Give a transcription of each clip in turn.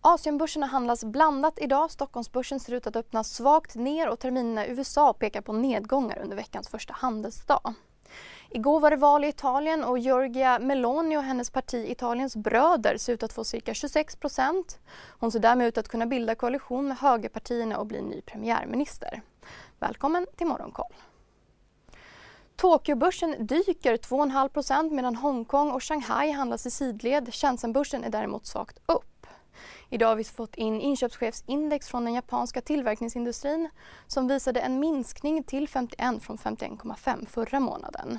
Asienbörserna handlas blandat idag. Stockholmsbörsen ser ut att öppna svagt ner och terminerna i USA pekar på nedgångar under veckans första handelsdag. Igår var det val i Italien och Giorgia Meloni och hennes parti Italiens bröder ser ut att få cirka 26%. Hon ser därmed ut att kunna bilda koalition med högerpartierna och bli ny premiärminister. Välkommen till Morgonkoll. Tokyobörsen dyker 2,5% medan Hongkong och Shanghai handlas i sidled. Tjänstenbörsen är däremot svagt upp. Idag har vi fått in inköpschefsindex från den japanska tillverkningsindustrin som visade en minskning till 51 från 51,5 förra månaden.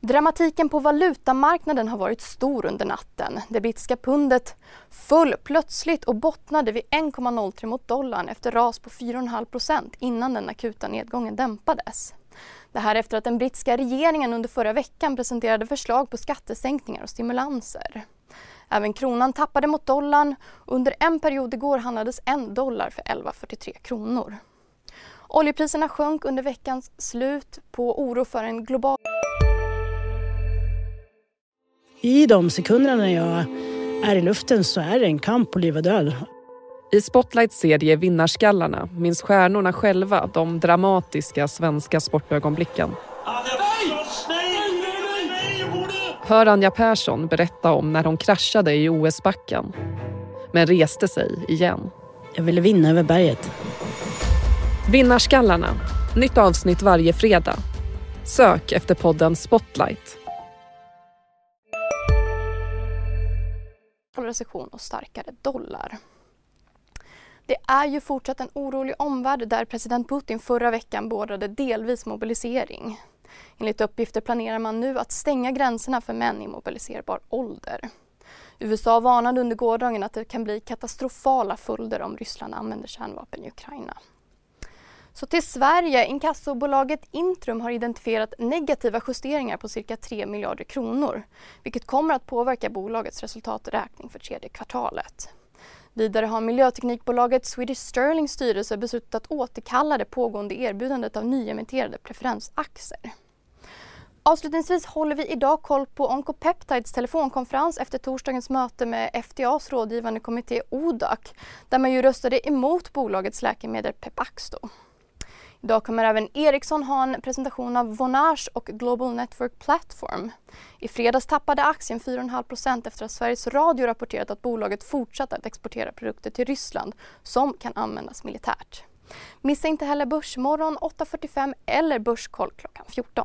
Dramatiken på valutamarknaden har varit stor under natten. Det brittiska pundet föll plötsligt och bottnade vid 1,03 mot dollarn efter ras på 4,5% innan den akuta nedgången dämpades. Det här efter att den brittiska regeringen under förra veckan presenterade förslag på skattesänkningar och stimulanser. Även kronan tappade mot dollarn. Under en period igår handlades $1 för 11,43 kronor. Oljepriserna sjönk under veckans slut på oro för en global... I de sekunderna när jag är i luften så är det en kamp på liv och död. I Spotlights serie Vinnarskallarna minns stjärnorna själva de dramatiska svenska sportögonblicken. Hör Anja Persson berätta om när hon kraschade i OS-backen men reste sig igen. Jag ville vinna över berget. Vinnarskallarna. Nytt avsnitt varje fredag. Sök efter podden Spotlight. Recession och starkare dollar. Det är ju fortsatt en orolig omvärld där president Putin förra veckan beordrade delvis mobilisering. Enligt uppgifter planerar man nu att stänga gränserna för män i mobiliserbar ålder. USA varnade under gårdagen att det kan bli katastrofala följder om Ryssland använder kärnvapen i Ukraina. Så till Sverige, inkassobolaget Intrum har identifierat negativa justeringar på cirka 3 miljarder kronor, vilket kommer att påverka bolagets resultaträkning för tredje kvartalet. Vidare har miljöteknikbolaget Swedish Sterling styrelse beslutat att återkalla det pågående erbjudandet av nyemitterade preferensaktier. Avslutningsvis håller vi idag koll på Oncopeptides telefonkonferens efter torsdagens möte med FDAs rådgivande kommitté ODAC där man ju röstade emot bolagets läkemedel Pepaxto. Idag kommer även Ericsson ha en presentation av Vonage och Global Network Platform. I fredags tappade aktien 4,5% efter att Sveriges Radio rapporterat att bolaget fortsatt att exportera produkter till Ryssland som kan användas militärt. Missa inte heller Börsmorgon 8:45 eller Börskoll klockan 14.